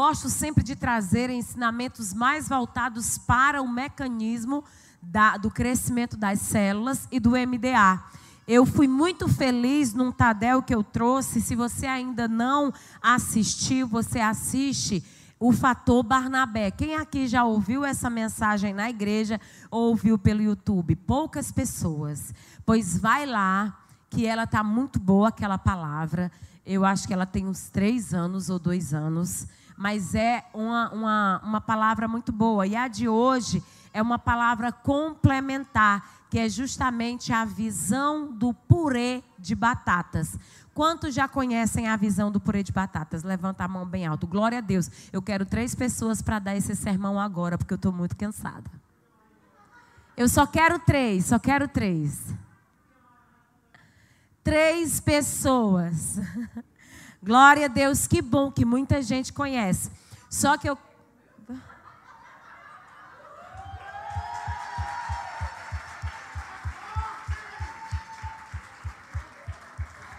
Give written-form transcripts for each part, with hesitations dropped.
Gosto sempre de trazer ensinamentos mais voltados para o mecanismo do crescimento das células e do MDA. Eu fui muito feliz num Tadel que eu trouxe. Se você ainda não assistiu, você assiste o Fator Barnabé. Quem aqui já ouviu essa mensagem na igreja ou ouviu pelo YouTube? Poucas pessoas. Pois vai lá, que ela está muito boa, aquela palavra. Eu acho que ela tem uns 3 anos ou 2 anos. Mas é uma palavra muito boa. E a de hoje é uma palavra complementar, que é justamente a visão do purê de batatas. Quantos já conhecem a visão do purê de batatas? Levanta a mão bem alto. Glória a Deus. Eu quero 3 pessoas para dar esse sermão agora, porque eu estou muito cansada. Eu só quero 3. 3 pessoas. Glória a Deus, que bom que muita gente conhece. Só que eu...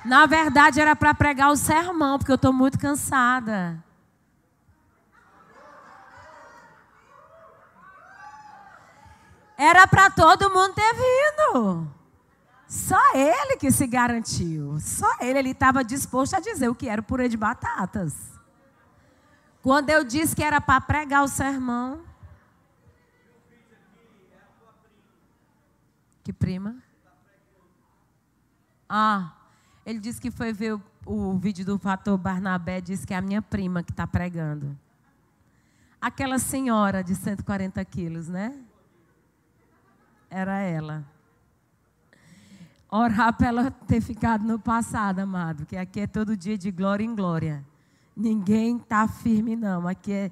Na verdade, era para pregar o sermão, porque eu estou muito cansada. Era para todo mundo ter vindo. Só ele que se garantiu. Só ele estava disposto a dizer o que era o purê de batatas. Quando eu disse que era para pregar o sermão... Que prima? Ah... Ele disse que foi ver o vídeo do Fator Barnabé, disse que é a minha prima que está pregando. Aquela senhora de 140 quilos, né? Era ela. Orar para ela ter ficado no passado, amado, que aqui é todo dia de glória em glória. Ninguém está firme, não. Aqui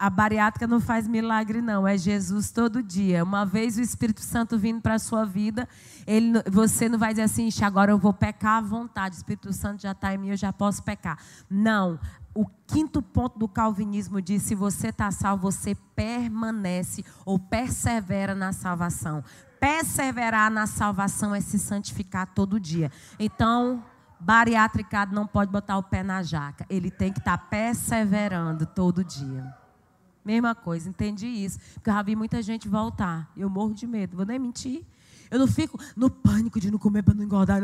a bariátrica não faz milagre, não. É Jesus todo dia. Uma vez o Espírito Santo vindo para a sua vida... você não vai dizer assim, agora eu vou pecar à vontade, o Espírito Santo já está em mim, eu já posso pecar. Não, o 5º ponto do calvinismo diz, se você está salvo, você permanece ou persevera na salvação. Perseverar na salvação é se santificar todo dia. Então, bariátricado não pode botar o pé na jaca, ele tem que estar perseverando todo dia. Mesma coisa, entendi isso, porque eu já vi muita gente voltar, eu morro de medo, vou nem mentir. Eu não fico no pânico de não comer para não engordar.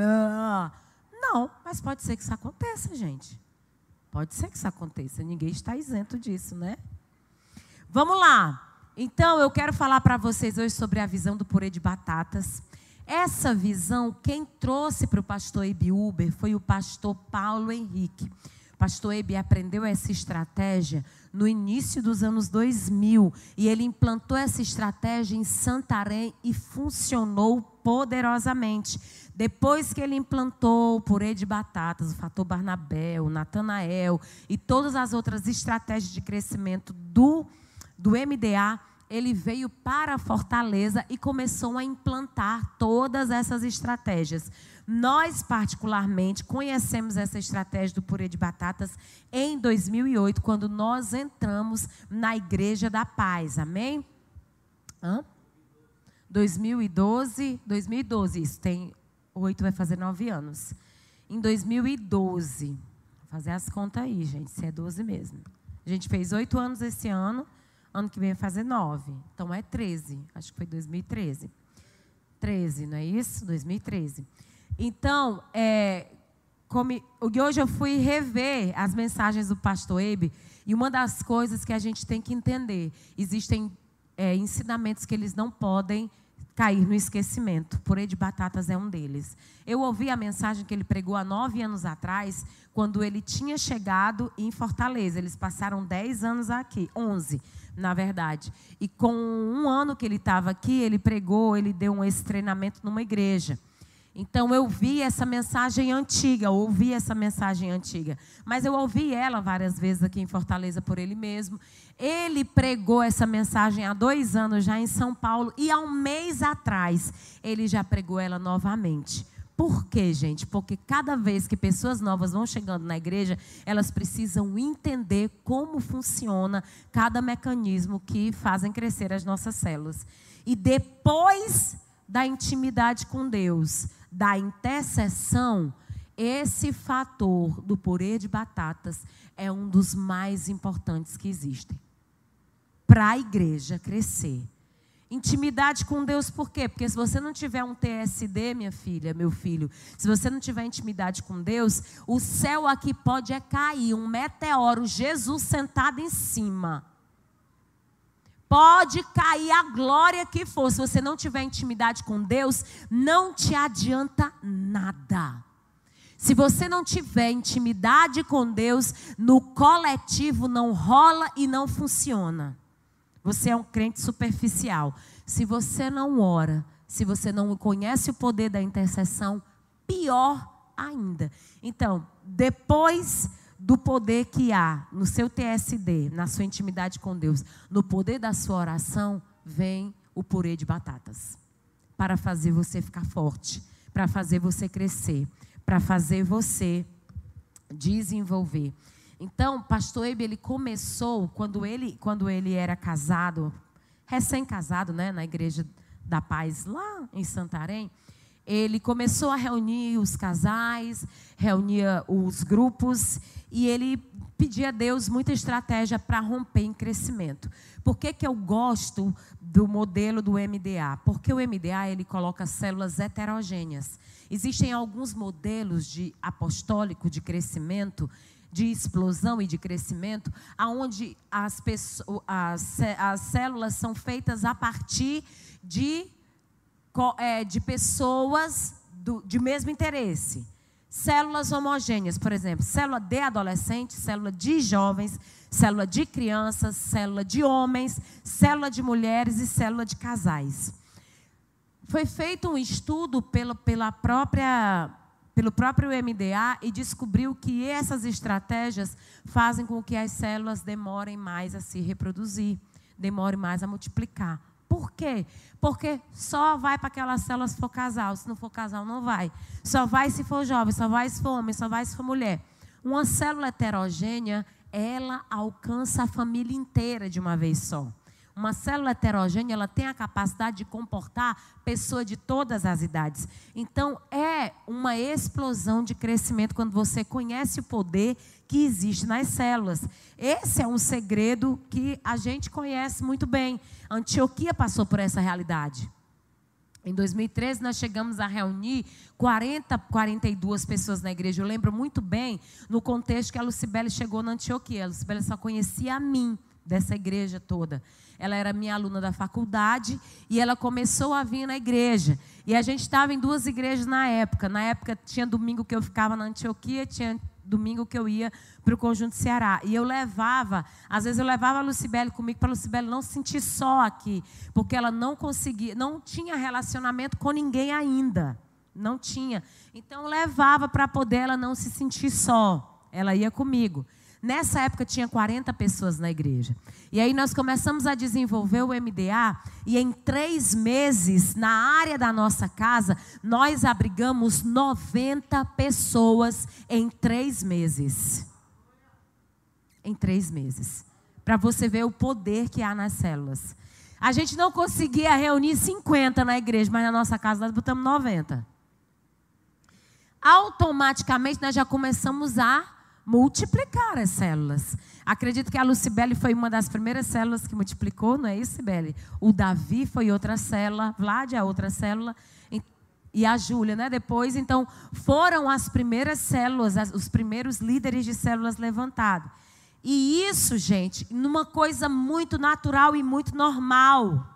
Não, mas pode ser que isso aconteça, gente. Pode ser que isso aconteça. Ninguém está isento disso, né? Vamos lá. Então, eu quero falar para vocês hoje sobre a visão do purê de batatas. Essa visão, quem trouxe para o pastor Ebi Uber foi o pastor Paulo Henrique. O pastor Ebi aprendeu essa estratégia no início dos anos 2000, e ele implantou essa estratégia em Santarém e funcionou poderosamente. Depois que ele implantou o purê de batatas, o Fator Barnabé, o Natanael e todas as outras estratégias de crescimento do MDA, ele veio para Fortaleza e começou a implantar todas essas estratégias. Nós, particularmente, conhecemos essa estratégia do purê de batatas em 2008, quando nós entramos na Igreja da Paz, amém? 2012, isso, tem 8, vai fazer 9 anos. Em 2012, vou fazer as contas aí, gente, se é 12 mesmo. A gente fez 8 anos esse ano, ano que vem vai fazer 9, então é 13, acho que foi 2013. 13, não é isso? 2013. Então, hoje eu fui rever as mensagens do pastor Hebe, e uma das coisas que a gente tem que entender, existem ensinamentos que eles não podem cair no esquecimento. Purê de batatas é um deles. Eu ouvi a mensagem que ele pregou há 9 anos atrás, quando ele tinha chegado em Fortaleza. Eles passaram 10 anos aqui, 11, na verdade. E com 1 ano que ele estava aqui, ele pregou, ele deu esse treinamento numa igreja. Então, eu vi essa mensagem antiga, mas eu ouvi ela várias vezes aqui em Fortaleza por ele mesmo. Ele pregou essa mensagem há 2 anos já em São Paulo e há 1 mês atrás ele já pregou ela novamente. Por quê, gente? Porque cada vez que pessoas novas vão chegando na igreja, elas precisam entender como funciona cada mecanismo que fazem crescer as nossas células. E depois da intimidade com Deus, da intercessão, Esse fator do purê de batatas é um dos mais importantes que existem para a igreja crescer. Intimidade com Deus, por quê? Porque se você não tiver um TSD, minha filha, meu filho, se você não tiver intimidade com Deus, o céu aqui pode é cair, um meteoro, Jesus sentado em cima. Pode cair a glória que for, se você não tiver intimidade com Deus, não te adianta nada. Se você não tiver intimidade com Deus, no coletivo não rola e não funciona. Você é um crente superficial. Se você não ora, se você não conhece o poder da intercessão, pior ainda. Então, depois do poder que há no seu TSD, na sua intimidade com Deus, no poder da sua oração, vem o purê de batatas. Para fazer você ficar forte, para fazer você crescer, para fazer você desenvolver. Então, pastor Hebe, ele começou, quando ele era casado, recém-casado, né, na Igreja da Paz, lá em Santarém, ele começou a reunir os casais, reunia os grupos, e ele pedia a Deus muita estratégia para romper em crescimento. Por que que eu gosto do modelo do MDA? Porque o MDA, ele coloca células heterogêneas. Existem alguns modelos de apostólico, de crescimento, de explosão e de crescimento, onde as células são feitas a partir de pessoas de mesmo interesse. Células homogêneas, por exemplo, célula de adolescentes, célula de jovens, célula de crianças, célula de homens, célula de mulheres e célula de casais. Foi feito um estudo pelo próprio MDA e descobriu que essas estratégias fazem com que as células demorem mais a se reproduzir, demorem mais a multiplicar. Por quê? Porque só vai para aquela célula se for casal, se não for casal não vai. Só vai se for jovem, só vai se for homem, só vai se for mulher. Uma célula heterogênea, ela alcança a família inteira de uma vez só. Uma célula heterogênea, ela tem a capacidade de comportar pessoas de todas as idades. Então, é uma explosão de crescimento quando você conhece o poder que existe nas células. Esse é um segredo que a gente conhece muito bem. A Antioquia passou por essa realidade. Em 2013, nós chegamos a reunir 42 pessoas na igreja. Eu lembro muito bem no contexto que a Lucibele chegou na Antioquia. A Lucibele só conhecia a mim, dessa igreja toda. Ela era minha aluna da faculdade e ela começou a vir na igreja. E a gente estava em duas igrejas na época. Na época tinha domingo que eu ficava na Antioquia, tinha domingo que eu ia para o Conjunto Ceará. E eu levava, às vezes eu levava a Lucibele comigo para a Lucibele não se sentir só aqui, porque ela não conseguia, não tinha relacionamento com ninguém ainda. Não tinha. Então eu levava para poder ela não se sentir só. Ela ia comigo. Nessa época tinha 40 pessoas na igreja. E aí nós começamos a desenvolver o MDA e em 3 meses, na área da nossa casa, nós abrigamos 90 pessoas em 3 meses. Em 3 meses. Para você ver o poder que há nas células. A gente não conseguia reunir 50 na igreja, mas na nossa casa nós botamos 90. Automaticamente nós já começamos a multiplicar as células. Acredito que a Lucibele foi uma das primeiras células que multiplicou, não é isso, Belli? O Davi foi outra célula, Vládia a outra célula e a Júlia, né? Depois, então, foram as primeiras células, os primeiros líderes de células levantados. E isso, gente, numa coisa muito natural e muito normal.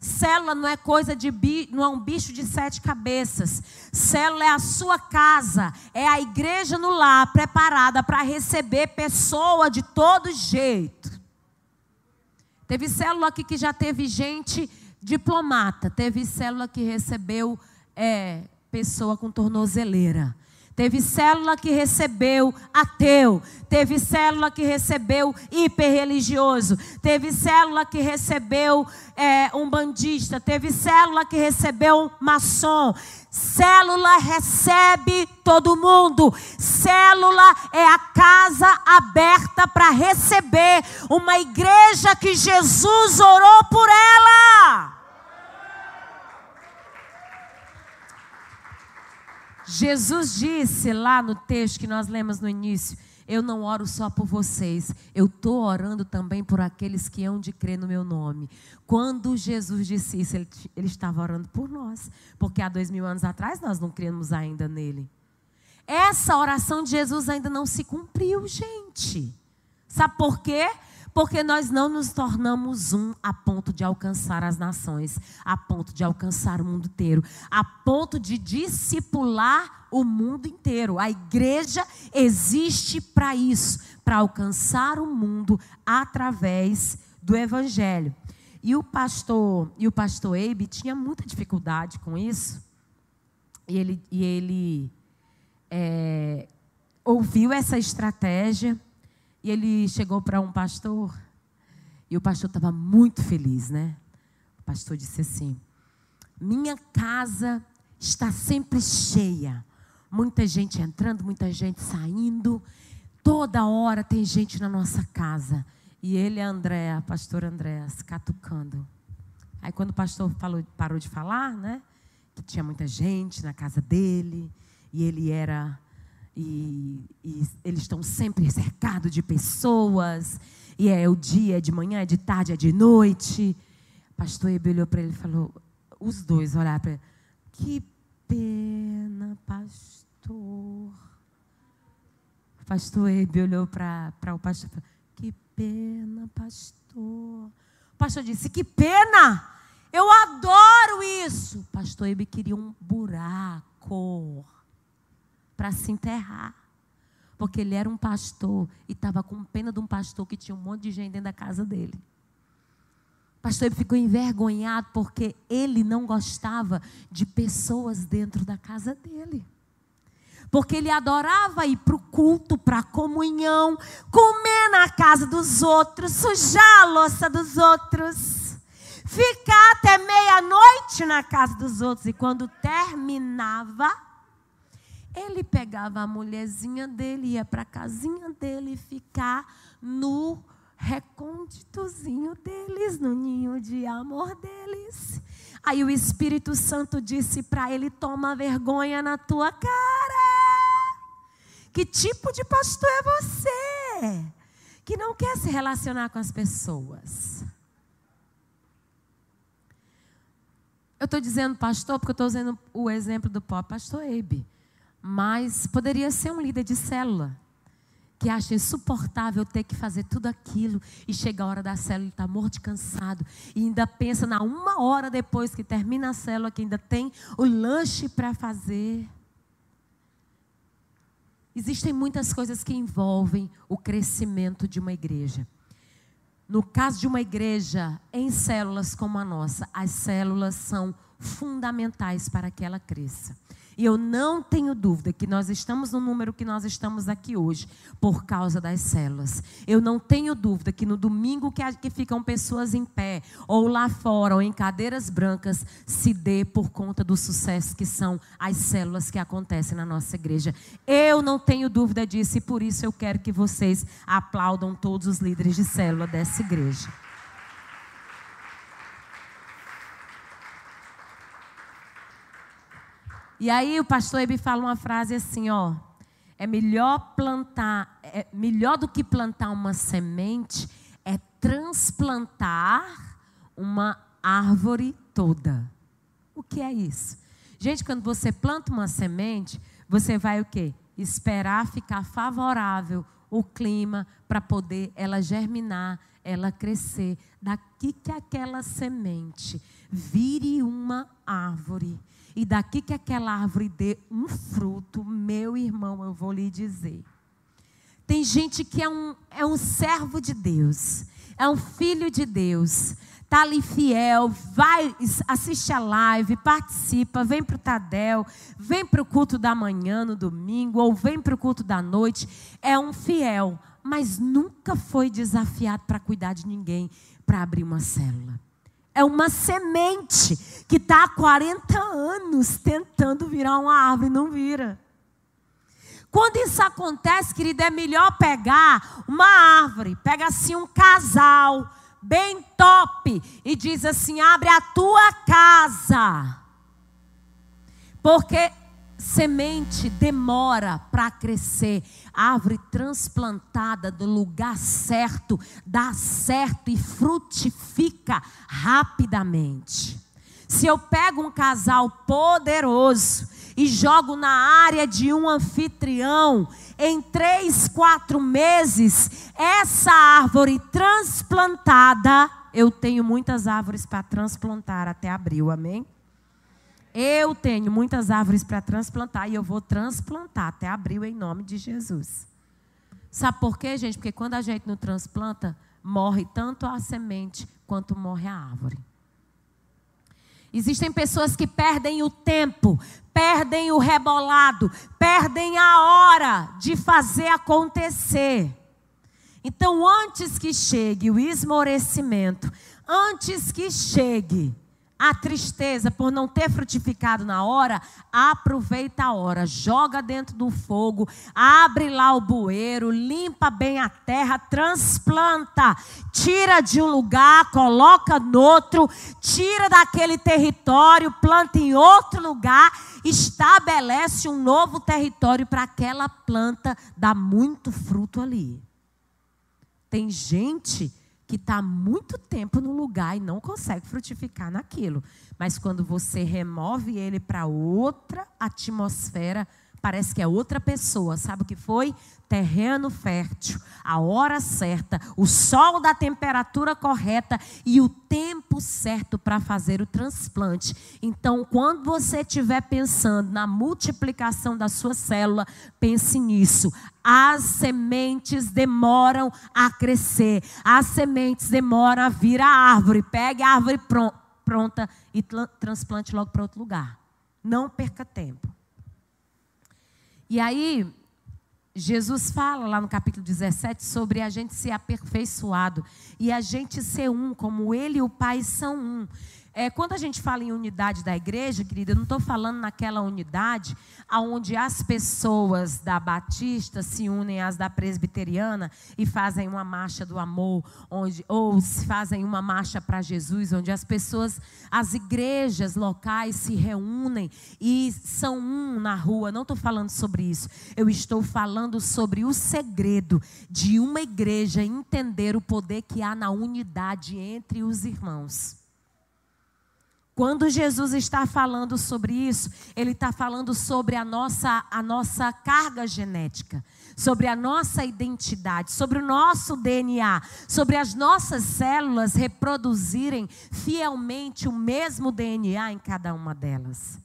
Célula não é coisa de não é um bicho de 7 cabeças. Célula é a sua casa, é a igreja no lar preparada para receber pessoa de todo jeito. Teve célula aqui que já teve gente diplomata, teve célula que recebeu pessoa com tornozeleira. Teve célula que recebeu ateu, teve célula que recebeu hiperreligioso, teve célula que recebeu umbandista, teve célula que recebeu maçom. Célula recebe todo mundo. Célula é a casa aberta para receber uma igreja que Jesus orou por ela. Jesus disse lá no texto que nós lemos no início: eu não oro só por vocês, eu estou orando também por aqueles que hão de crer no meu nome. Quando Jesus disse isso, ele estava orando por nós, porque há 2000 anos atrás nós não cremos ainda nele. Essa oração de Jesus ainda não se cumpriu, gente. Sabe por quê? Porque nós não nos tornamos um a ponto de alcançar as nações, a ponto de alcançar o mundo inteiro, a ponto de discipular o mundo inteiro. A igreja existe para isso, para alcançar o mundo através do evangelho. E o pastor Abe tinha muita dificuldade com isso. E ele ouviu essa estratégia. E ele chegou para um pastor, e o pastor estava muito feliz, né? O pastor disse assim: minha casa está sempre cheia. Muita gente entrando, muita gente saindo. Toda hora tem gente na nossa casa. E ele, a pastora Andréa, se catucando. Aí quando o pastor parou de falar, né? Que tinha muita gente na casa dele, e ele era... E eles estão sempre cercados de pessoas. E é o dia, é de manhã, é de tarde, é de noite. O pastor Hebe olhou para ele e falou, os dois olharam para ele: que pena, pastor. O pastor Hebe olhou para o pastor e falou: que pena, pastor. O pastor disse: que pena, eu adoro isso. O pastor Hebe queria um buraco para se enterrar, porque ele era um pastor e estava com pena de um pastor que tinha um monte de gente dentro da casa dele. O pastor ficou envergonhado porque ele não gostava de pessoas dentro da casa dele, porque ele adorava ir para o culto, para a comunhão, comer na casa dos outros, sujar a louça dos outros, ficar até meia-noite na casa dos outros. E quando terminava, ele pegava a mulherzinha dele, ia para a casinha dele ficar no recônditozinho deles, no ninho de amor deles. Aí o Espírito Santo disse para ele: toma vergonha na tua cara. Que tipo de pastor é você? Que não quer se relacionar com as pessoas. Eu estou dizendo pastor porque eu estou usando o exemplo do próprio pastor Abe. Mas poderia ser um líder de célula que acha insuportável ter que fazer tudo aquilo, e chega a hora da célula e está morto de cansado, e ainda pensa na 1 hora depois que termina a célula que ainda tem o lanche para fazer. Existem muitas coisas que envolvem o crescimento de uma igreja. No caso de uma igreja em células como a nossa, as células são fundamentais para que ela cresça. E eu não tenho dúvida que nós estamos no número que nós estamos aqui hoje por causa das células. Eu não tenho dúvida que no domingo que ficam pessoas em pé, ou lá fora, ou em cadeiras brancas, se dê por conta do sucesso que são as células que acontecem na nossa igreja. Eu não tenho dúvida disso, e por isso eu quero que vocês aplaudam todos os líderes de célula dessa igreja. E aí o pastor Hebe fala uma frase assim, ó: melhor do que plantar uma semente é transplantar uma árvore toda. O que é isso? Gente, quando você planta uma semente, você vai o quê? Esperar ficar favorável o clima para poder ela germinar, ela crescer. Daqui que aquela semente vire uma árvore. E daqui que aquela árvore dê um fruto, meu irmão, eu vou lhe dizer. Tem gente que é um servo de Deus, é um filho de Deus, está ali fiel, vai, assiste a live, participa, vem para o Tadel, vem para o culto da manhã no domingo, ou vem para o culto da noite, é um fiel, mas nunca foi desafiado para cuidar de ninguém, para abrir uma célula. É uma semente que está há 40 anos tentando virar uma árvore e não vira. Quando isso acontece, querida, é melhor pegar uma árvore, pega assim um casal bem top e diz assim: abre a tua casa. Porque Semente demora para crescer. Árvore transplantada do lugar certo, dá certo e frutifica rapidamente. Se eu pego um casal poderoso e jogo na área de um anfitrião, em 3, 4 meses, essa árvore transplantada, eu tenho muitas árvores para transplantar até abril, amém? Eu tenho muitas árvores para transplantar e eu vou transplantar até abril em nome de Jesus. Sabe por quê, gente? Porque quando a gente não transplanta, morre tanto a semente quanto morre a árvore. Existem pessoas que perdem o tempo, perdem o rebolado, perdem a hora de fazer acontecer. Então, antes que chegue o esmorecimento, antes que chegue a tristeza por não ter frutificado na hora, aproveita a hora, joga dentro do fogo, abre lá o bueiro, limpa bem a terra, transplanta, tira de um lugar, coloca no outro, tira daquele território, planta em outro lugar, estabelece um novo território para aquela planta dar muito fruto ali. Tem gente que está há muito tempo no lugar e não consegue frutificar naquilo. Mas quando você remove ele para outra atmosfera, parece que é outra pessoa. Sabe o que foi? Terreno fértil, a hora certa, o sol da temperatura correta e o tempo certo para fazer o transplante. Então, quando você estiver pensando na multiplicação da sua célula, pense nisso. As sementes demoram a crescer, as sementes demoram a vir à árvore. Pegue a árvore pronta e transplante logo para outro lugar. Não perca tempo. E aí, Jesus fala lá no capítulo 17 sobre a gente ser aperfeiçoado e a gente ser um, como Ele e o Pai são um. Quando a gente fala em unidade da igreja, querida, eu não estou falando naquela unidade onde as pessoas da Batista se unem às da Presbiteriana e fazem uma marcha do amor, ou se fazem uma marcha para Jesus, onde as pessoas, as igrejas locais se reúnem e são um na rua. Não estou falando sobre isso. Eu estou falando sobre o segredo de uma igreja entender o poder que há na unidade entre os irmãos. Quando Jesus está falando sobre isso, Ele está falando sobre a nossa carga genética, sobre a nossa identidade, sobre o nosso DNA, sobre as nossas células reproduzirem fielmente o mesmo DNA em cada uma delas.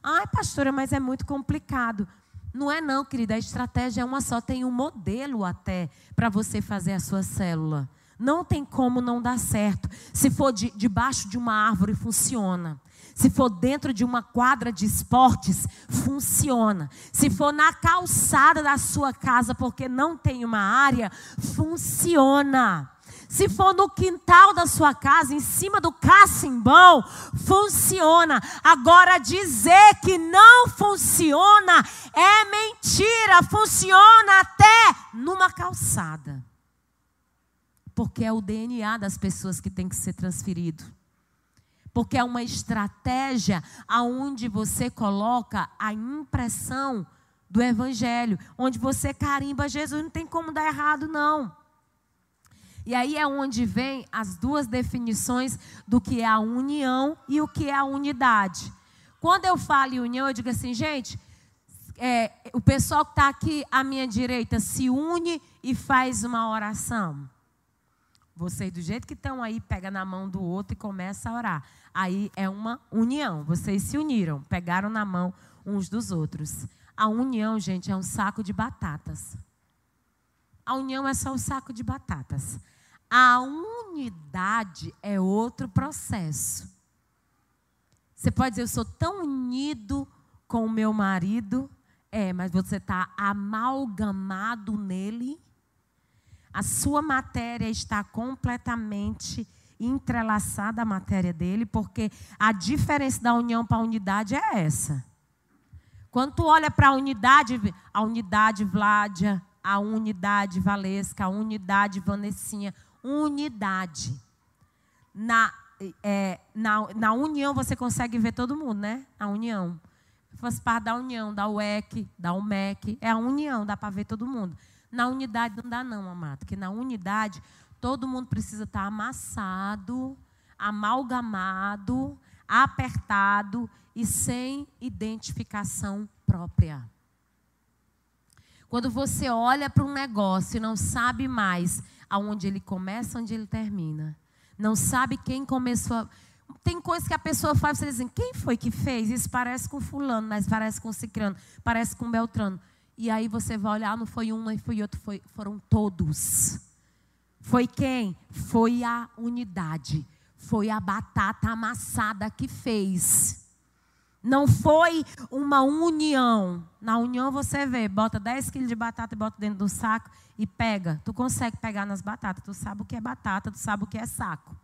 Ai, pastora, mas é muito complicado. Não é não, querida, a estratégia é uma só, tem um modelo até para você fazer a sua célula. Não tem como não dar certo. Se for debaixo de uma árvore, funciona. Se for dentro de uma quadra de esportes, funciona. Se for na calçada da sua casa, porque não tem uma área, funciona. Se for no quintal da sua casa, em cima do cacimbão, funciona. Agora, dizer que não funciona é mentira. Funciona até numa calçada. Porque é o DNA das pessoas que tem que ser transferido. Porque é uma estratégia onde você coloca a impressão do Evangelho, onde você carimba Jesus, não tem como dar errado não. E aí é onde vem as duas definições do que é a união e o que é a unidade. Quando eu falo em união, eu digo assim, gente, o pessoal que está aqui à minha direita se une e faz uma oração. Vocês do jeito que estão aí, pega na mão do outro e começa a orar. Aí é uma união, vocês se uniram, pegaram na mão uns dos outros. A união, gente, é um saco de batatas. A união é só um saco de batatas. A unidade é outro processo. Você pode dizer, eu sou tão unido com o meu marido, mas você está amalgamado nele. A sua matéria está completamente entrelaçada à matéria dele, porque a diferença da união para a unidade é essa. Quando tu olha para a unidade Vládia, a unidade Valesca, a unidade Vanessinha, unidade. Na união você consegue ver todo mundo, né? A união. faz parte da união, da UEC, da UMEC. É a união, dá para ver todo mundo. Na unidade não dá não, amado, porque na unidade todo mundo precisa estar amassado, amalgamado, apertado e sem identificação própria. Quando você olha para um negócio e não sabe mais aonde ele começa, onde ele termina. Não sabe quem começou. Tem coisas que a pessoa faz, você diz, quem foi que fez? Isso parece com fulano, mas parece com cicrano, parece com beltrano. E aí você vai olhar, não foi um, não foi outro, foram todos. Foi quem? Foi a unidade. Foi a batata amassada que fez. Não foi uma união. Na união você vê, bota 10 quilos de batata e bota dentro do saco e pega. Tu consegue pegar nas batatas, tu sabe o que é batata, tu sabe o que é saco.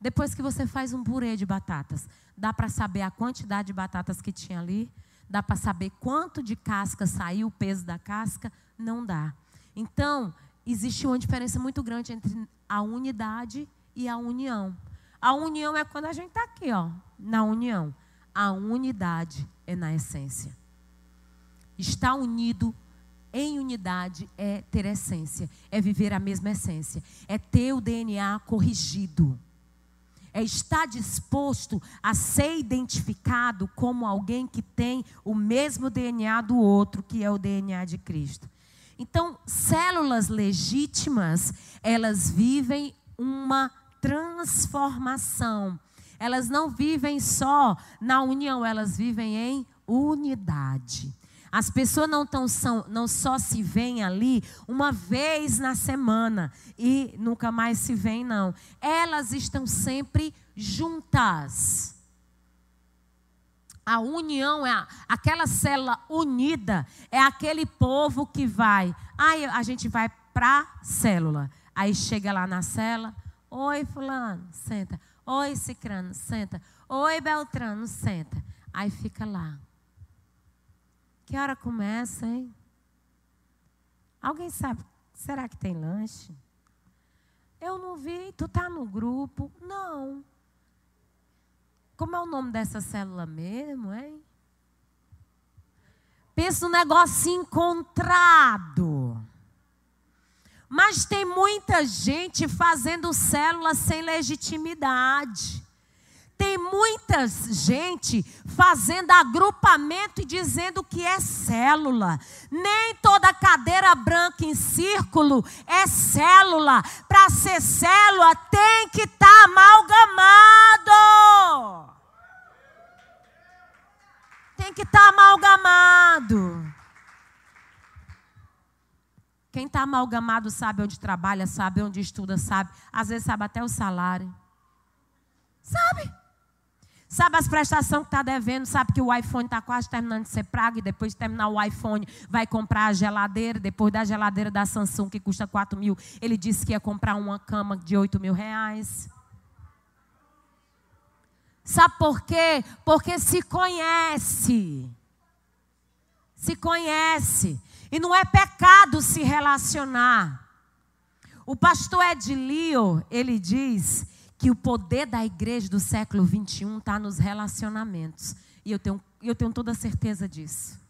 Depois que você faz um purê de batatas, dá para saber a quantidade de batatas que tinha ali? Dá para saber quanto de casca saiu, o peso da casca? Não dá. Então, existe uma diferença muito grande entre a unidade e a união. A união é quando a gente está aqui, ó, na união. A unidade é na essência. Estar unido em unidade é ter essência, é viver a mesma essência, é ter o DNA corrigido. É estar disposto a ser identificado como alguém que tem o mesmo DNA do outro, que é o DNA de Cristo. Então, células legítimas, elas vivem uma transformação. Elas não vivem só na união, elas vivem em unidade. As pessoas não só se veem ali uma vez na semana e nunca mais se veem, não. Elas estão sempre juntas. A união, aquela célula unida, é aquele povo que vai. Aí a gente vai para a célula. Aí chega lá na célula, oi fulano, senta. Oi cicrano, senta. Oi beltrano, senta. Aí fica lá. Que hora começa, hein? Alguém sabe? Será que tem lanche? Eu não vi. Tu tá no grupo? Não. Como é o nome dessa célula mesmo, hein? Pensa no negocinho encontrado. Mas tem muita gente fazendo célula sem legitimidade. Tem muita gente fazendo agrupamento e dizendo que é célula. Nem toda cadeira branca em círculo é célula. Para ser célula tem que estar amalgamado. Tem que estar amalgamado. Quem está amalgamado sabe onde trabalha, sabe onde estuda, sabe. Às vezes sabe até o salário. Sabe? Sabe as prestações que está devendo, sabe que o iPhone está quase terminando de ser pago e depois de terminar o iPhone vai comprar a geladeira, depois da geladeira da Samsung que custa 4 mil, ele disse que ia comprar uma cama de 8 mil reais. Sabe por quê? Porque se conhece. Se conhece. E não é pecado se relacionar. O pastor Edilio, ele diz que o poder da igreja do século XXI está nos relacionamentos. E eu tenho toda certeza disso.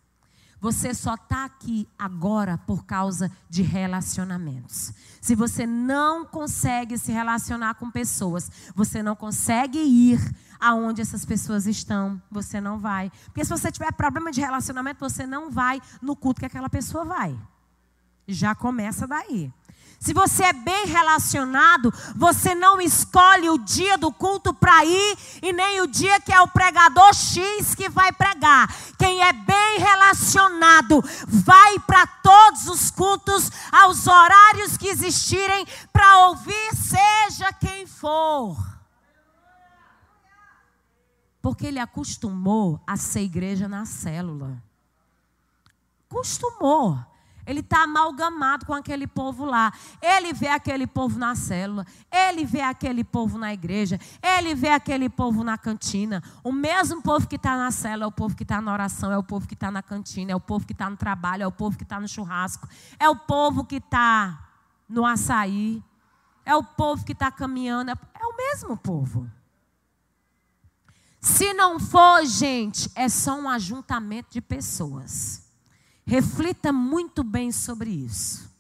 Você só está aqui agora por causa de relacionamentos. Se você não consegue se relacionar com pessoas, você não consegue ir aonde essas pessoas estão, você não vai. Porque se você tiver problema de relacionamento, você não vai no culto que aquela pessoa vai. Já começa daí. Se você é bem relacionado, você não escolhe o dia do culto para ir e nem o dia que é o pregador X que vai pregar. Quem é bem relacionado vai para todos os cultos, aos horários que existirem, para ouvir seja quem for. Porque ele acostumou a ser igreja na célula. Acostumou. Ele está amalgamado com aquele povo lá. Ele vê aquele povo na célula. Ele vê aquele povo na igreja. Ele vê aquele povo na cantina. O mesmo povo que está na célula é o povo que está na oração. É o povo que está na cantina. É o povo que está no trabalho. É o povo que está no churrasco. É o povo que está no açaí. É o povo que está caminhando. É o mesmo povo. Se não for, gente, é só um ajuntamento de pessoas. Reflita muito bem sobre isso.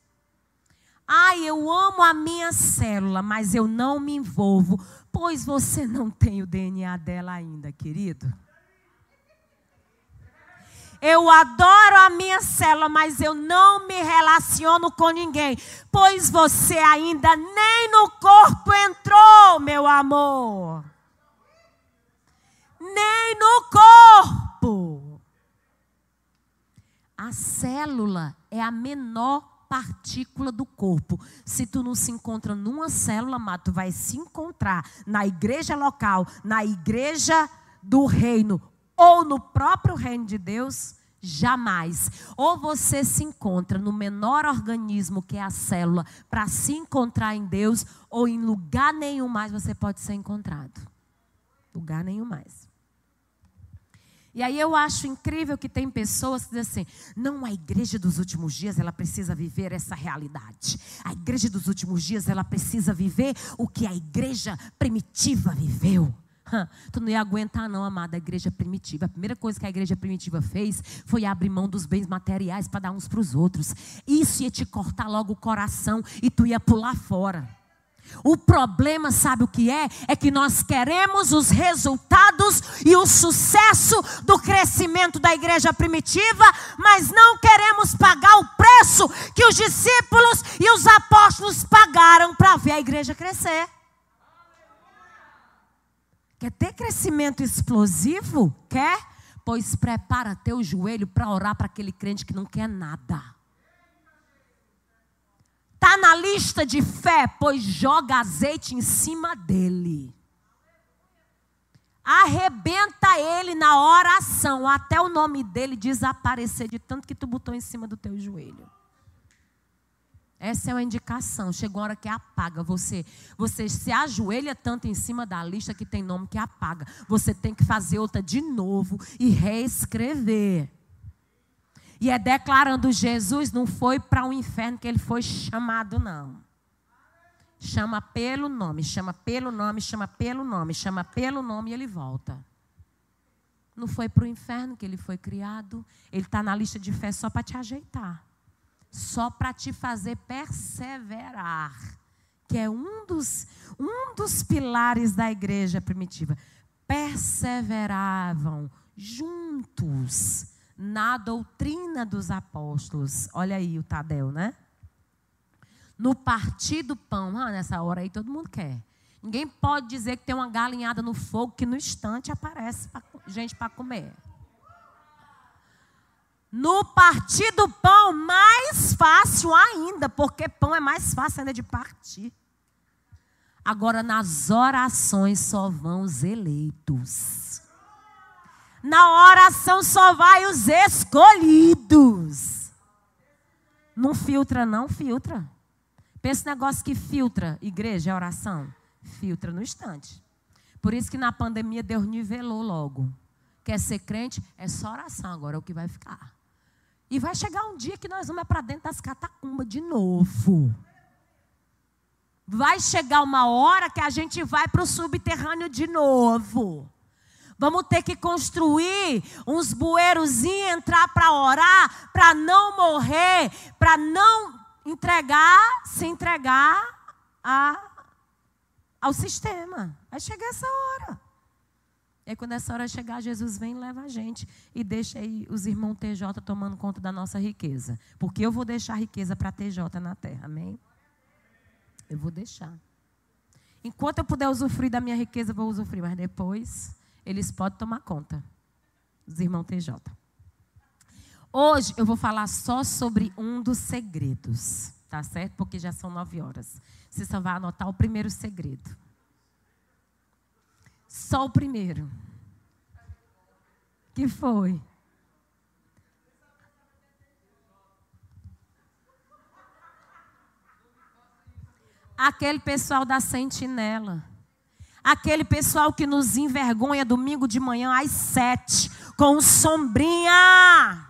Ai, eu amo a minha célula, mas eu não me envolvo. Pois você não tem o DNA dela ainda, querido. Eu adoro a minha célula, mas eu não me relaciono com ninguém. Pois você ainda nem no corpo entrou, meu amor. Nem no corpo. A célula é a menor partícula do corpo. Se tu não se encontra numa célula, mas tu vai se encontrar na igreja local, na igreja do reino ou no próprio reino de Deus, jamais. Ou você se encontra no menor organismo que é a célula para se encontrar em Deus, ou em lugar nenhum mais você pode ser encontrado. Lugar nenhum mais. E aí eu acho incrível que tem pessoas que dizem assim, não, a igreja dos últimos dias, ela precisa viver essa realidade. A igreja dos últimos dias, ela precisa viver o que a igreja primitiva viveu. Tu não ia aguentar não, amada, a igreja primitiva. A primeira coisa que a igreja primitiva fez foi abrir mão dos bens materiais para dar uns para os outros. Isso ia te cortar logo o coração e tu ia pular fora. O problema, sabe o que é? É que nós queremos os resultados e o sucesso do crescimento da igreja primitiva, mas não queremos pagar o preço que os discípulos e os apóstolos pagaram para ver a igreja crescer. Quer ter crescimento explosivo? Quer? Pois prepara teu joelho para orar para aquele crente que não quer nada. Está na lista de fé, pois joga azeite em cima dele. Arrebenta ele na oração, até o nome dele desaparecer de tanto que tu botou em cima do teu joelho. Essa é uma indicação, chegou a hora que apaga você. Você se ajoelha tanto em cima da lista que tem nome que apaga. Você tem que fazer outra de novo e reescrever. E é declarando, Jesus não foi para o inferno que ele foi chamado, não. Chama pelo nome, chama pelo nome, chama pelo nome, chama pelo nome e ele volta. Não foi para o inferno que ele foi criado. Ele está na lista de fé só para te ajeitar. Só para te fazer perseverar. Que é um dos pilares da igreja primitiva. Perseveravam juntos na doutrina dos apóstolos. Olha aí o Tadel, né? No partir do pão. Nessa hora aí todo mundo quer. Ninguém pode dizer que tem uma galinhada no fogo que no instante aparece gente para comer. No partir do pão, mais fácil ainda, porque pão é mais fácil ainda de partir. Agora, nas orações só vão os eleitos. Na oração só vai os escolhidos. Não filtra, não filtra. Pensa no negócio que filtra, igreja, é oração. Filtra no instante. Por isso que na pandemia Deus nivelou logo. Quer ser crente? É só oração agora, é o que vai ficar. E vai chegar um dia que nós vamos para dentro das catacumbas de novo. Vai chegar uma hora que a gente vai para o subterrâneo de novo. Vamos ter que construir uns bueirozinhos, entrar para orar, para não morrer, para não se entregar ao sistema. Vai chegar essa hora. E aí, quando essa hora chegar, Jesus vem e leva a gente e deixa aí os irmãos TJ tomando conta da nossa riqueza. Porque eu vou deixar a riqueza para TJ na terra, amém? Eu vou deixar. Enquanto eu puder usufruir da minha riqueza, eu vou usufruir, mas depois eles podem tomar conta, os irmãos TJ. Hoje eu vou falar só sobre um dos segredos, tá certo? Porque já são 9 horas. Você só vai anotar o primeiro segredo. Só o primeiro. Que foi? Aquele pessoal da sentinela. Aquele pessoal que nos envergonha domingo de manhã às 7, com sombrinha.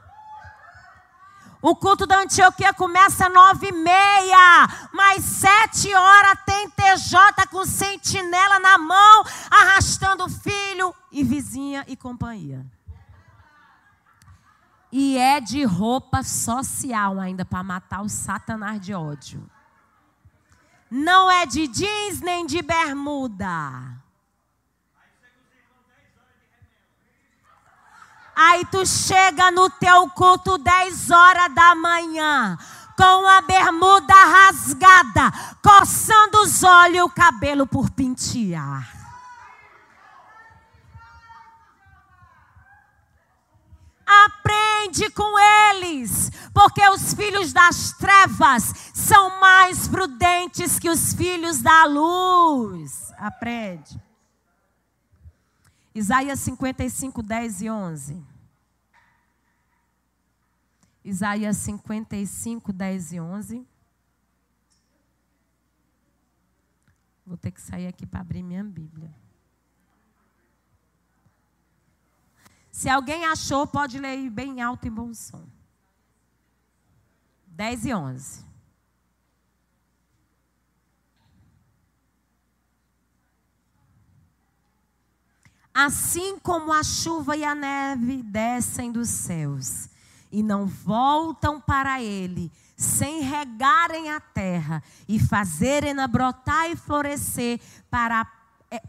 O culto da Antioquia começa às 9h30, mas 7h tem TJ com sentinela na mão, arrastando o filho e e vizinha e companhia. E é de roupa social ainda, para matar o satanás de ódio. Não é de jeans nem de bermuda. Aí tu chega no teu culto 10 horas da manhã, com a bermuda rasgada, coçando os olhos e o cabelo por pentear. Aprende com eles, porque os filhos das trevas são mais prudentes que os filhos da luz. Aprende. Isaías 55, 10 e 11. Isaías 55, 10 e 11. Vou ter que sair aqui para abrir minha Bíblia. Se alguém achou, pode ler bem alto e bom som. 10 e 11. Assim como a chuva e a neve descem dos céus e não voltam para ele, sem regarem a terra e fazerem-na brotar e florescer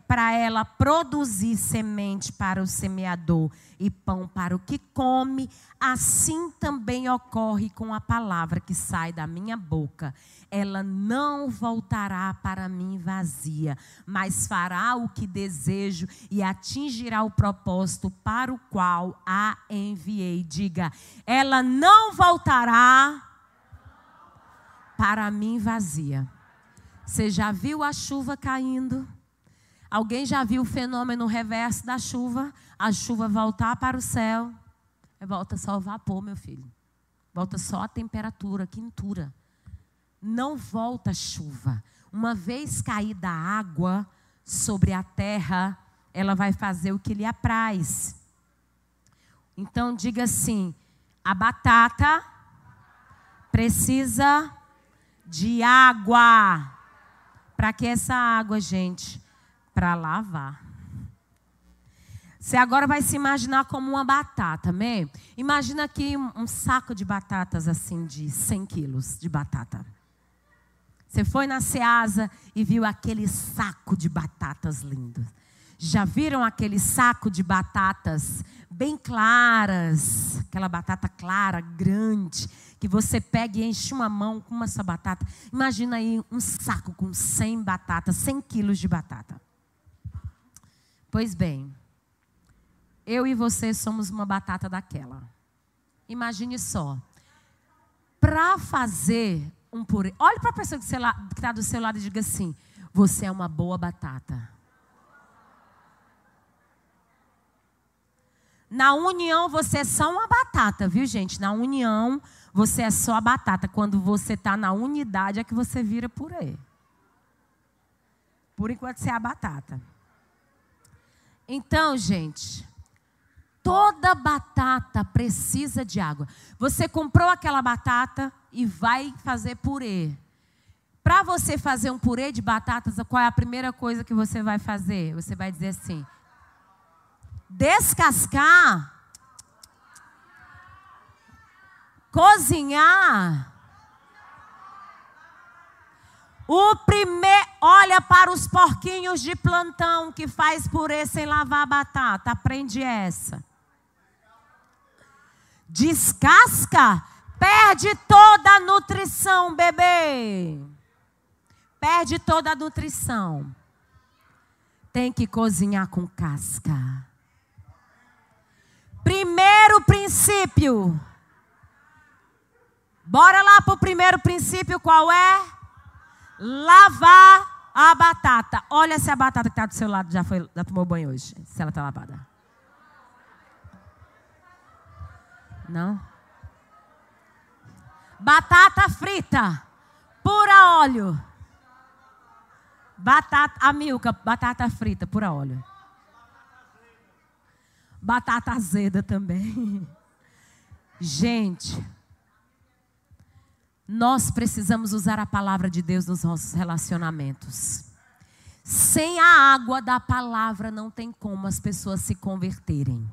para ela produzir semente para o semeador e pão para o que come, assim também ocorre com a palavra que sai da minha boca. Ela não voltará para mim vazia, mas fará o que desejo e atingirá o propósito para o qual a enviei. Diga, ela não voltará para mim vazia. Você já viu a chuva caindo? Alguém já viu o fenômeno reverso da chuva? A chuva voltar para o céu. Volta só o vapor, meu filho. Volta só a temperatura, a quentura. Não volta a chuva. Uma vez caída a água sobre a terra, ela vai fazer o que lhe apraz. Então, diga assim, a batata precisa de água. Para que essa água, gente? Para lavar. Você agora vai se imaginar como uma batata, amém? Imagina aqui um saco de batatas assim, de 100 quilos de batata. Você foi na Ceasa e viu aquele saco de batatas lindo. Já viram aquele saco de batatas bem claras? Aquela batata clara, grande, que você pega e enche uma mão com essa batata. Imagina aí um saco com 100 batatas, 100 quilos de batata. Pois bem, eu e você somos uma batata daquela. Imagine só. Para fazer um purê... Olhe para a pessoa que está do seu lado e diga assim, você é uma boa batata. Na união você é só uma batata, viu gente? Na união você é só a batata. Quando você está na unidade é que você vira purê. Por enquanto você é a batata. Então, gente, toda batata precisa de água. Você comprou aquela batata e vai fazer purê. Para você fazer um purê de batatas, qual é a primeira coisa que você vai fazer? Você vai dizer assim, descascar, cozinhar. O primeiro, olha para os porquinhos de plantão que faz purê sem lavar a batata. Aprende essa. Descasca, perde toda a nutrição, bebê. Perde toda a nutrição. Tem que cozinhar com casca. Primeiro princípio. Bora lá para o primeiro princípio, qual é? Lavar a batata. Olha se a batata que está do seu lado já tomou banho hoje. Se ela está lavada. Não? Batata frita. Pura óleo. Batata, a Milka, batata frita, pura óleo. Batata azeda também. Gente... Nós precisamos usar a palavra de Deus nos nossos relacionamentos. sem a água da palavra não tem como as pessoas se converterem.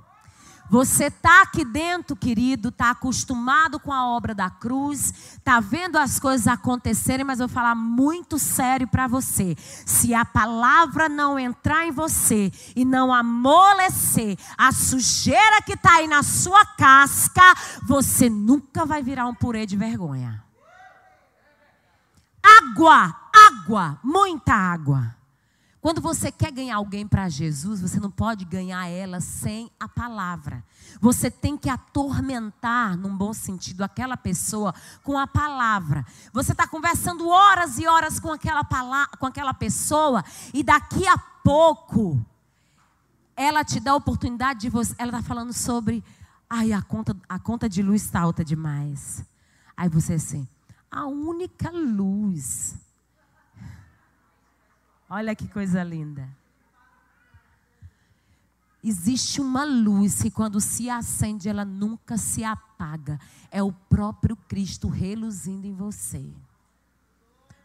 Você está aqui dentro, querido, está acostumado com a obra da cruz, está vendo as coisas acontecerem, mas eu vou falar muito sério para você. Se a palavra não entrar em você e não amolecer a sujeira que está aí na sua casca, você nunca vai virar um purê de vergonha. Água, água, muita água. Quando você quer ganhar alguém para Jesus, você não pode ganhar ela sem a palavra. Você tem que atormentar, num bom sentido, aquela pessoa com a palavra. Você está conversando horas e horas com aquela pessoa e daqui a pouco ela te dá a oportunidade de você. Ela está falando sobre, a conta de luz está alta demais. Aí você assim, a única luz... Olha que coisa linda. Existe uma luz que quando se acende, ela nunca se apaga. É o próprio Cristo reluzindo em você.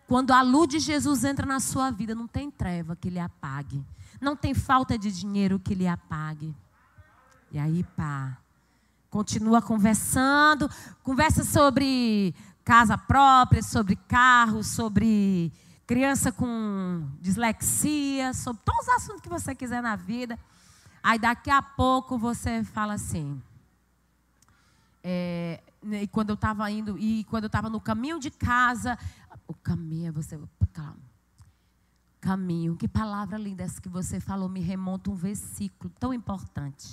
Quando a luz de Jesus entra na sua vida, não tem treva que lhe apague. Não tem falta de dinheiro que lhe apague. E aí, pá, continua conversando. Conversa sobre casa própria, sobre carro, sobre... criança com dislexia, sobre todos os assuntos que você quiser na vida. Aí daqui a pouco você fala assim. E quando eu estava no caminho de casa, o caminho é você. Calma. Caminho, que palavra linda essa que você falou, me remonta um versículo tão importante.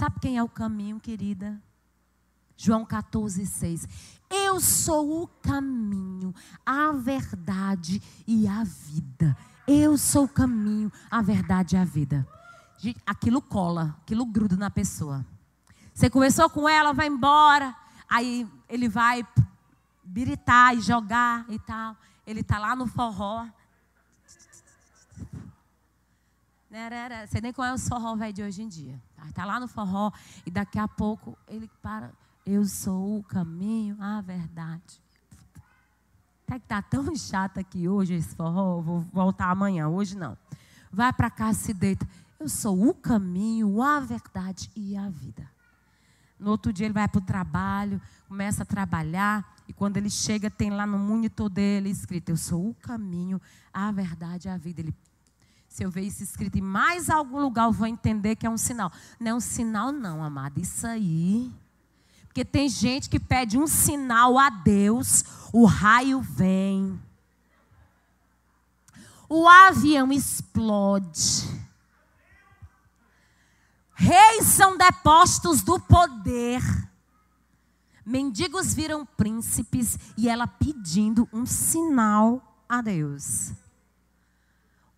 Sabe quem é o caminho, querida? João 14, 6. Eu sou o caminho, a verdade e a vida. Eu sou o caminho, a verdade e a vida. Aquilo cola, aquilo gruda na pessoa. Você conversou com ela, vai embora. Aí ele vai biritar e jogar e tal. Ele está lá no forró. Não sei nem qual é o forró velho de hoje em dia. Está lá no forró e daqui a pouco ele para... Eu sou o caminho, a verdade. Até que tá tão chata aqui hoje esse forró, vou voltar amanhã, hoje não. Vai para casa, se deita. Eu sou o caminho, a verdade e a vida. No outro dia ele vai para o trabalho, começa a trabalhar e quando ele chega tem lá no monitor dele escrito: eu sou o caminho, a verdade e a vida. Ele, se eu ver isso escrito em mais algum lugar, eu vou entender que é um sinal. Não é um sinal não, amada, isso aí... Porque tem gente que pede um sinal a Deus, o raio vem. O avião explode. Reis são depostos do poder. Mendigos viram príncipes e ela pedindo um sinal a Deus.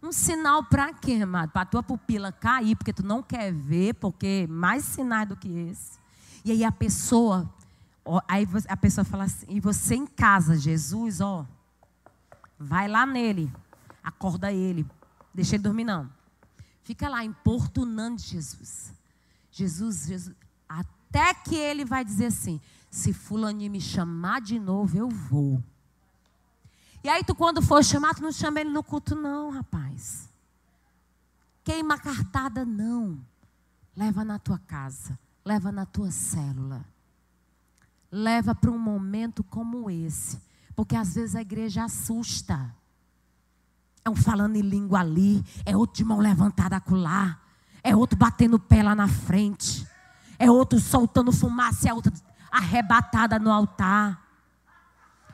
Um sinal para quê, amado? Para a tua pupila cair, porque tu não quer ver, porque mais sinais do que esse. E aí a pessoa fala assim, e você em casa, Jesus, ó, vai lá nele, acorda ele, deixa ele dormir não. Fica lá importunando Jesus. Jesus, até que ele vai dizer assim, se fulaninho me chamar de novo, eu vou. E aí tu quando for chamar, tu não chama ele no culto não, rapaz. Queima cartada não, leva na tua casa. Leva na tua célula. Leva para um momento como esse. Porque às vezes a igreja assusta. É um falando em língua ali. É outro de mão levantada acolá. É outro batendo o pé lá na frente. É outro soltando fumaça. É outro arrebatada no altar.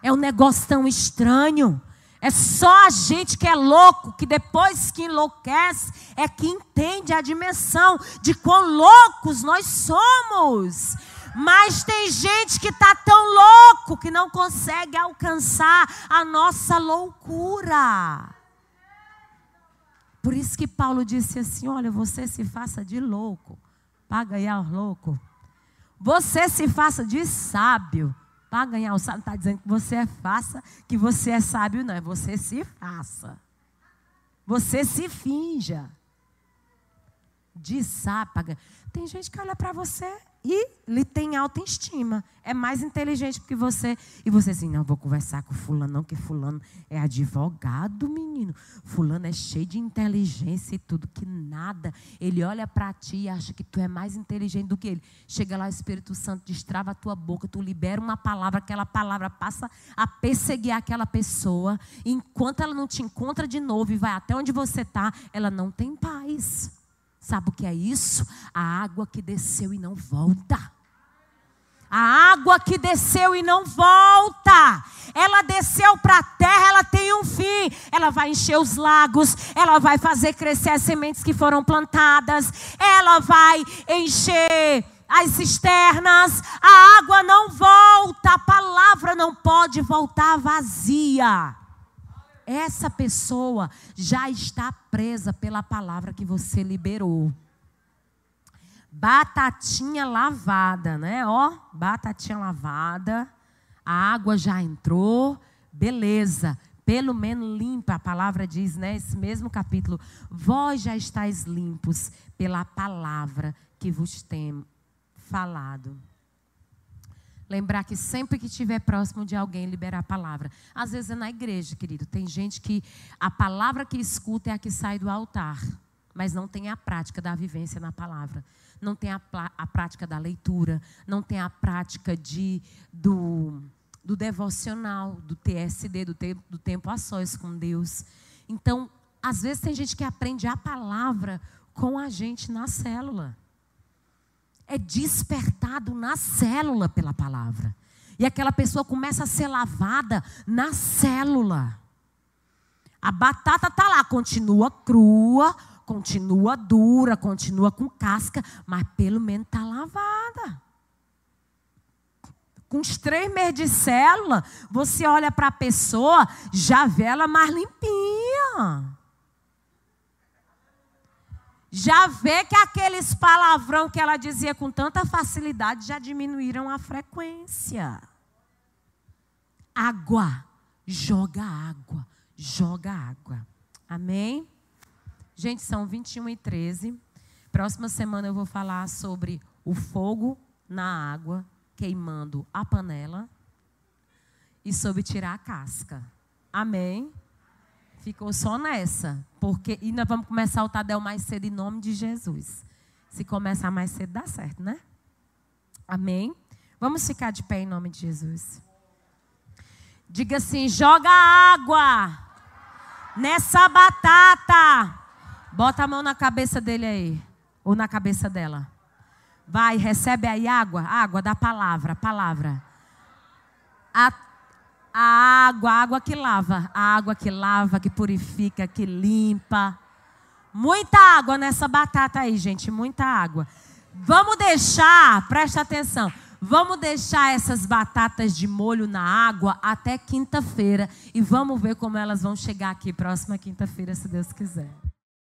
É um negócio tão estranho. É só a gente que é louco, que depois que enlouquece, é que entende a dimensão de quão loucos nós somos. Mas tem gente que está tão louco que não consegue alcançar a nossa loucura. Por isso que Paulo disse assim, olha, você se faça de louco para ganhar o louco. Você se faça de sábio. Para ganhar o sábio, não está dizendo que você é faça, que você é sábio, não. É você se faça. Você se finja. De sábio. Tem gente que olha para você, E ele tem autoestima. É mais inteligente que você. E você assim, não, vou conversar com fulano não, que fulano é advogado, menino. Fulano é cheio de inteligência e tudo, que nada. Ele olha para ti e acha que tu é mais inteligente do que ele. Chega lá, o Espírito Santo destrava a tua boca, tu libera uma palavra, aquela palavra passa a perseguir aquela pessoa. Enquanto ela não te encontra de novo e vai até onde você está, ela não tem paz. Sabe o que é isso? A água que desceu e não volta. A água que desceu e não volta. Ela desceu para a terra, ela tem um fim. Ela vai encher os lagos, ela vai fazer crescer as sementes que foram plantadas, ela vai encher as cisternas. A água não volta, a palavra não pode voltar vazia. Essa pessoa já está presa pela palavra que você liberou. Batatinha lavada, né? Ó, batatinha lavada. A água já entrou. Beleza. Pelo menos limpa. A palavra diz, né? Esse mesmo capítulo. Vós já estáis limpos pela palavra que vos tem falado. Lembrar que sempre que estiver próximo de alguém, liberar a palavra. Às vezes é na igreja, querido. Tem gente que a palavra que escuta é a que sai do altar. Mas não tem a prática da vivência na palavra. Não tem a prática da leitura. Não tem a prática do devocional, do TSD, do tempo a sós com Deus. Então, às vezes tem gente que aprende a palavra com a gente na célula. É despertado na célula pela palavra. E aquela pessoa começa a ser lavada na célula. A batata está lá, continua crua, continua dura, continua com casca, mas pelo menos está lavada. Com os 3 meses de célula, você olha para a pessoa, já vê ela mais limpinha. Já vê que aqueles palavrão que ela dizia com tanta facilidade já diminuíram a frequência. Água. Joga água. Joga água. Amém? Gente, são 21:13. Próxima semana eu vou falar sobre o fogo na água, queimando a panela. E sobre tirar a casca. Amém? Ficou só nessa, porque e nós vamos começar o Tadel mais cedo em nome de Jesus. Se começar mais cedo dá certo, né? Amém? Vamos ficar de pé em nome de Jesus. Diga assim, joga água nessa batata. Bota a mão na cabeça dele aí, ou na cabeça dela. Vai, recebe aí água, água da palavra, palavra. A água que lava. A água que lava, que purifica, que limpa. Muita água nessa batata aí, gente. Muita água. Vamos deixar, presta atenção. Vamos deixar essas batatas de molho na água até quinta-feira. E vamos ver como elas vão chegar aqui próxima quinta-feira, se Deus quiser.